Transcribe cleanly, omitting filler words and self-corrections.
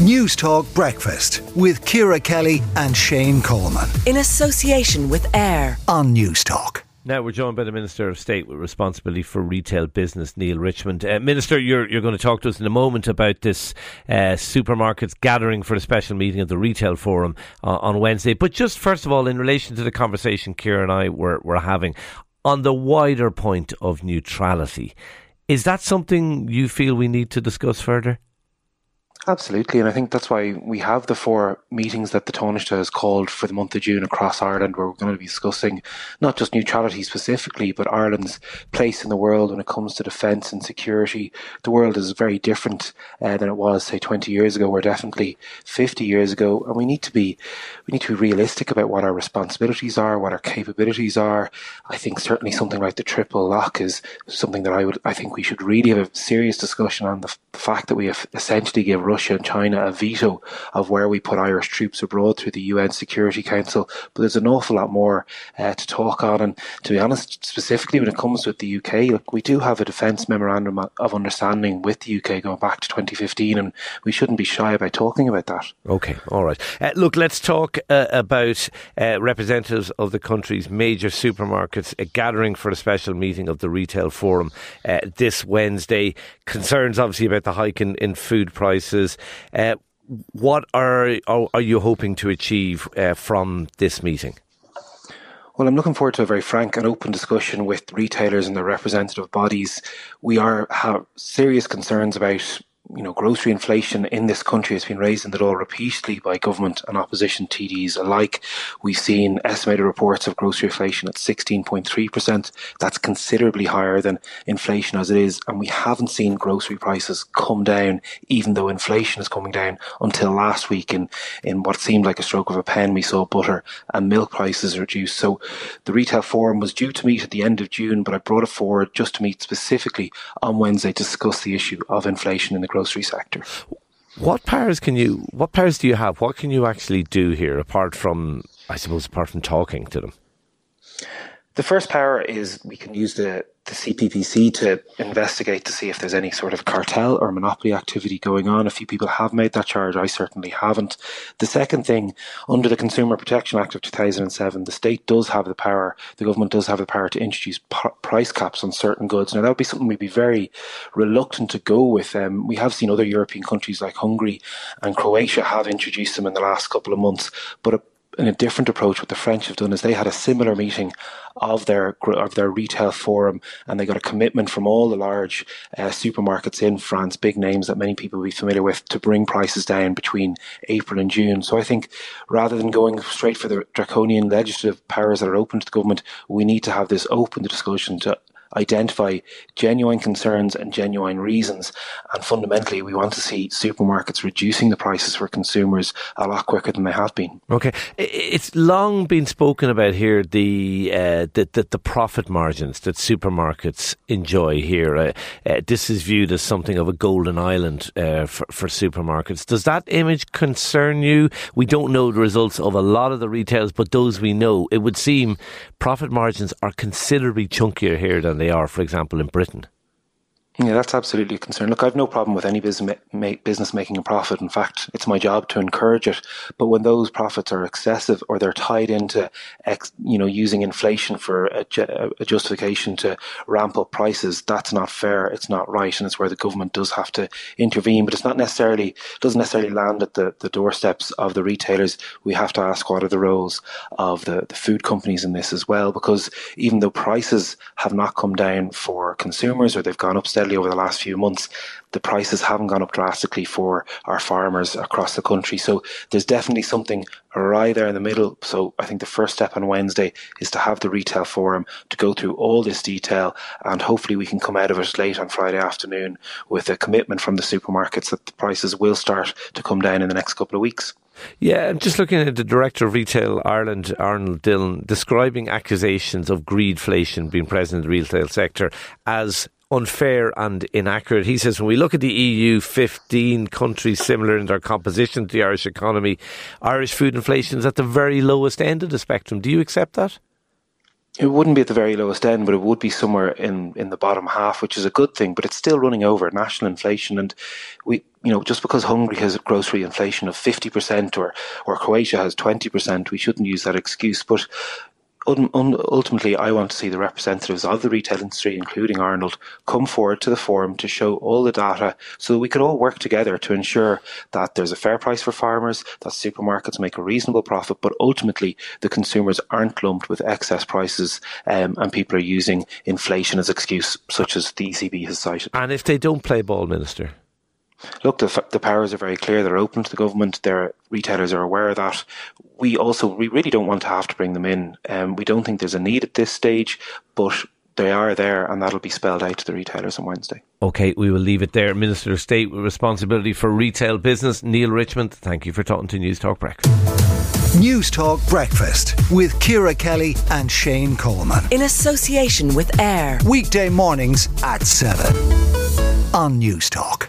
News Talk Breakfast with Ciara Kelly and Shane Coleman. In association with AIR on News Talk. Now we're joined by the Minister of State with responsibility for retail business, Neale Richmond. Minister, you're going to talk to us in a moment about this supermarkets gathering for a special meeting at the Retail Forum on Wednesday. But just first of all, in relation to the conversation Ciara and I were having on the wider point of neutrality, is that something you feel we need to discuss further? Absolutely, and I think that's why we have the four meetings that the Taoiseach has called for the month of June across Ireland, where we're going to be discussing not just neutrality specifically, but Ireland's place in the world when it comes to defence and security. The world is very different than it was, say, 20 years ago, or definitely 50 years ago, and we need to be realistic about what our responsibilities are, what our capabilities are. I think certainly something like the triple lock is something that I think we should really have a serious discussion on, the fact that we have essentially given Russia and China a veto of where we put Irish troops abroad through the UN Security Council. But there's an awful lot more to talk on, and to be honest, specifically when it comes with the UK, look, we do have a defence memorandum of understanding with the UK going back to 2015, and we shouldn't be shy about talking about that. Okay, all right. Look, let's talk about representatives of the country's major supermarkets gathering for a special meeting of the Retail Forum this Wednesday. Concerns obviously about the hike in food prices. What are you hoping to achieve from this meeting? Well, I'm looking forward to a very frank and open discussion with retailers and their representative bodies. We have serious concerns about grocery inflation in this country. Has been raised in the Dáil repeatedly by government and opposition TDs alike. We've seen estimated reports of grocery inflation at 16.3%. That's considerably higher than inflation as it is, and we haven't seen grocery prices come down, even though inflation is coming down, until last week. In what seemed like a stroke of a pen, we saw butter and milk prices reduced. So the Retail Forum was due to meet at the end of June, but I brought it forward just to meet specifically on Wednesday to discuss the issue of inflation in the grocery sector. What powers do you have? What can you actually do here apart from talking to them? The first power is we can use the CPPC to investigate to see if there's any sort of cartel or monopoly activity going on. A few people have made that charge. I certainly haven't. The second thing, under the Consumer Protection Act of 2007, the state does have the power, the government does have the power to introduce price caps on certain goods. Now, that would be something we'd be very reluctant to go with. We have seen other European countries like Hungary and Croatia have introduced them in the last couple of months, but in a different approach. What the French have done is they had a similar meeting of their Retail Forum, and they got a commitment from all the large supermarkets in France, big names that many people will be familiar with, to bring prices down between April and June. So I think rather than going straight for the draconian legislative powers that are open to the government, we need to have this open discussion to identify genuine concerns and genuine reasons, and fundamentally we want to see supermarkets reducing the prices for consumers a lot quicker than they have been. Okay, it's long been spoken about here the profit margins that supermarkets enjoy here. This is viewed as something of a golden island for supermarkets. Does that image concern you? We don't know the results of a lot of the retails, but those we know, it would seem profit margins are considerably chunkier here than they are, for example, in Britain. Yeah, that's absolutely a concern. Look, I've no problem with any business making a profit. In fact, it's my job to encourage it. But when those profits are excessive, or they're tied into, using inflation for a justification to ramp up prices, that's not fair. It's not right, and it's where the government does have to intervene. But it's doesn't necessarily land at the doorsteps of the retailers. We have to ask what are the roles of the food companies in this as well, because even though prices have not come down for consumers, or they've gone up steadily over the last few months, the prices haven't gone up drastically for our farmers across the country. So there's definitely something right there in the middle. So I think the first step on Wednesday is to have the Retail Forum to go through all this detail, and hopefully we can come out of it late on Friday afternoon with a commitment from the supermarkets that the prices will start to come down in the next couple of weeks. Yeah, I'm just looking at the Director of Retail Ireland, Arnold Dillon, describing accusations of greedflation being present in the retail sector as unfair and inaccurate. He says, when we look at the EU, 15 countries similar in their composition to the Irish economy, Irish food inflation is at the very lowest end of the spectrum. Do you accept that? It wouldn't be at the very lowest end, but it would be somewhere in the bottom half, which is a good thing. But it's still running over national inflation. And we, you know, just because Hungary has grocery inflation of 50% or Croatia has 20%, we shouldn't use that excuse. But ultimately, I want to see the representatives of the retail industry, including Arnold, come forward to the forum to show all the data so that we can all work together to ensure that there's a fair price for farmers, that supermarkets make a reasonable profit, but ultimately the consumers aren't lumped with excess prices and people are using inflation as excuse, such as the ECB has cited. And if they don't play ball, Minister? Look, the powers are very clear. They're open to the government. Their retailers are aware of that. We really don't want to have to bring them in. We don't think there's a need at this stage, but they are there, and that'll be spelled out to the retailers on Wednesday. OK, we will leave it there. Minister of State with responsibility for retail business, Neale Richmond. Thank you for talking to News Talk Breakfast. News Talk Breakfast with Ciara Kelly and Shane Coleman. In association with AIR. Weekday mornings at 7 on News Talk.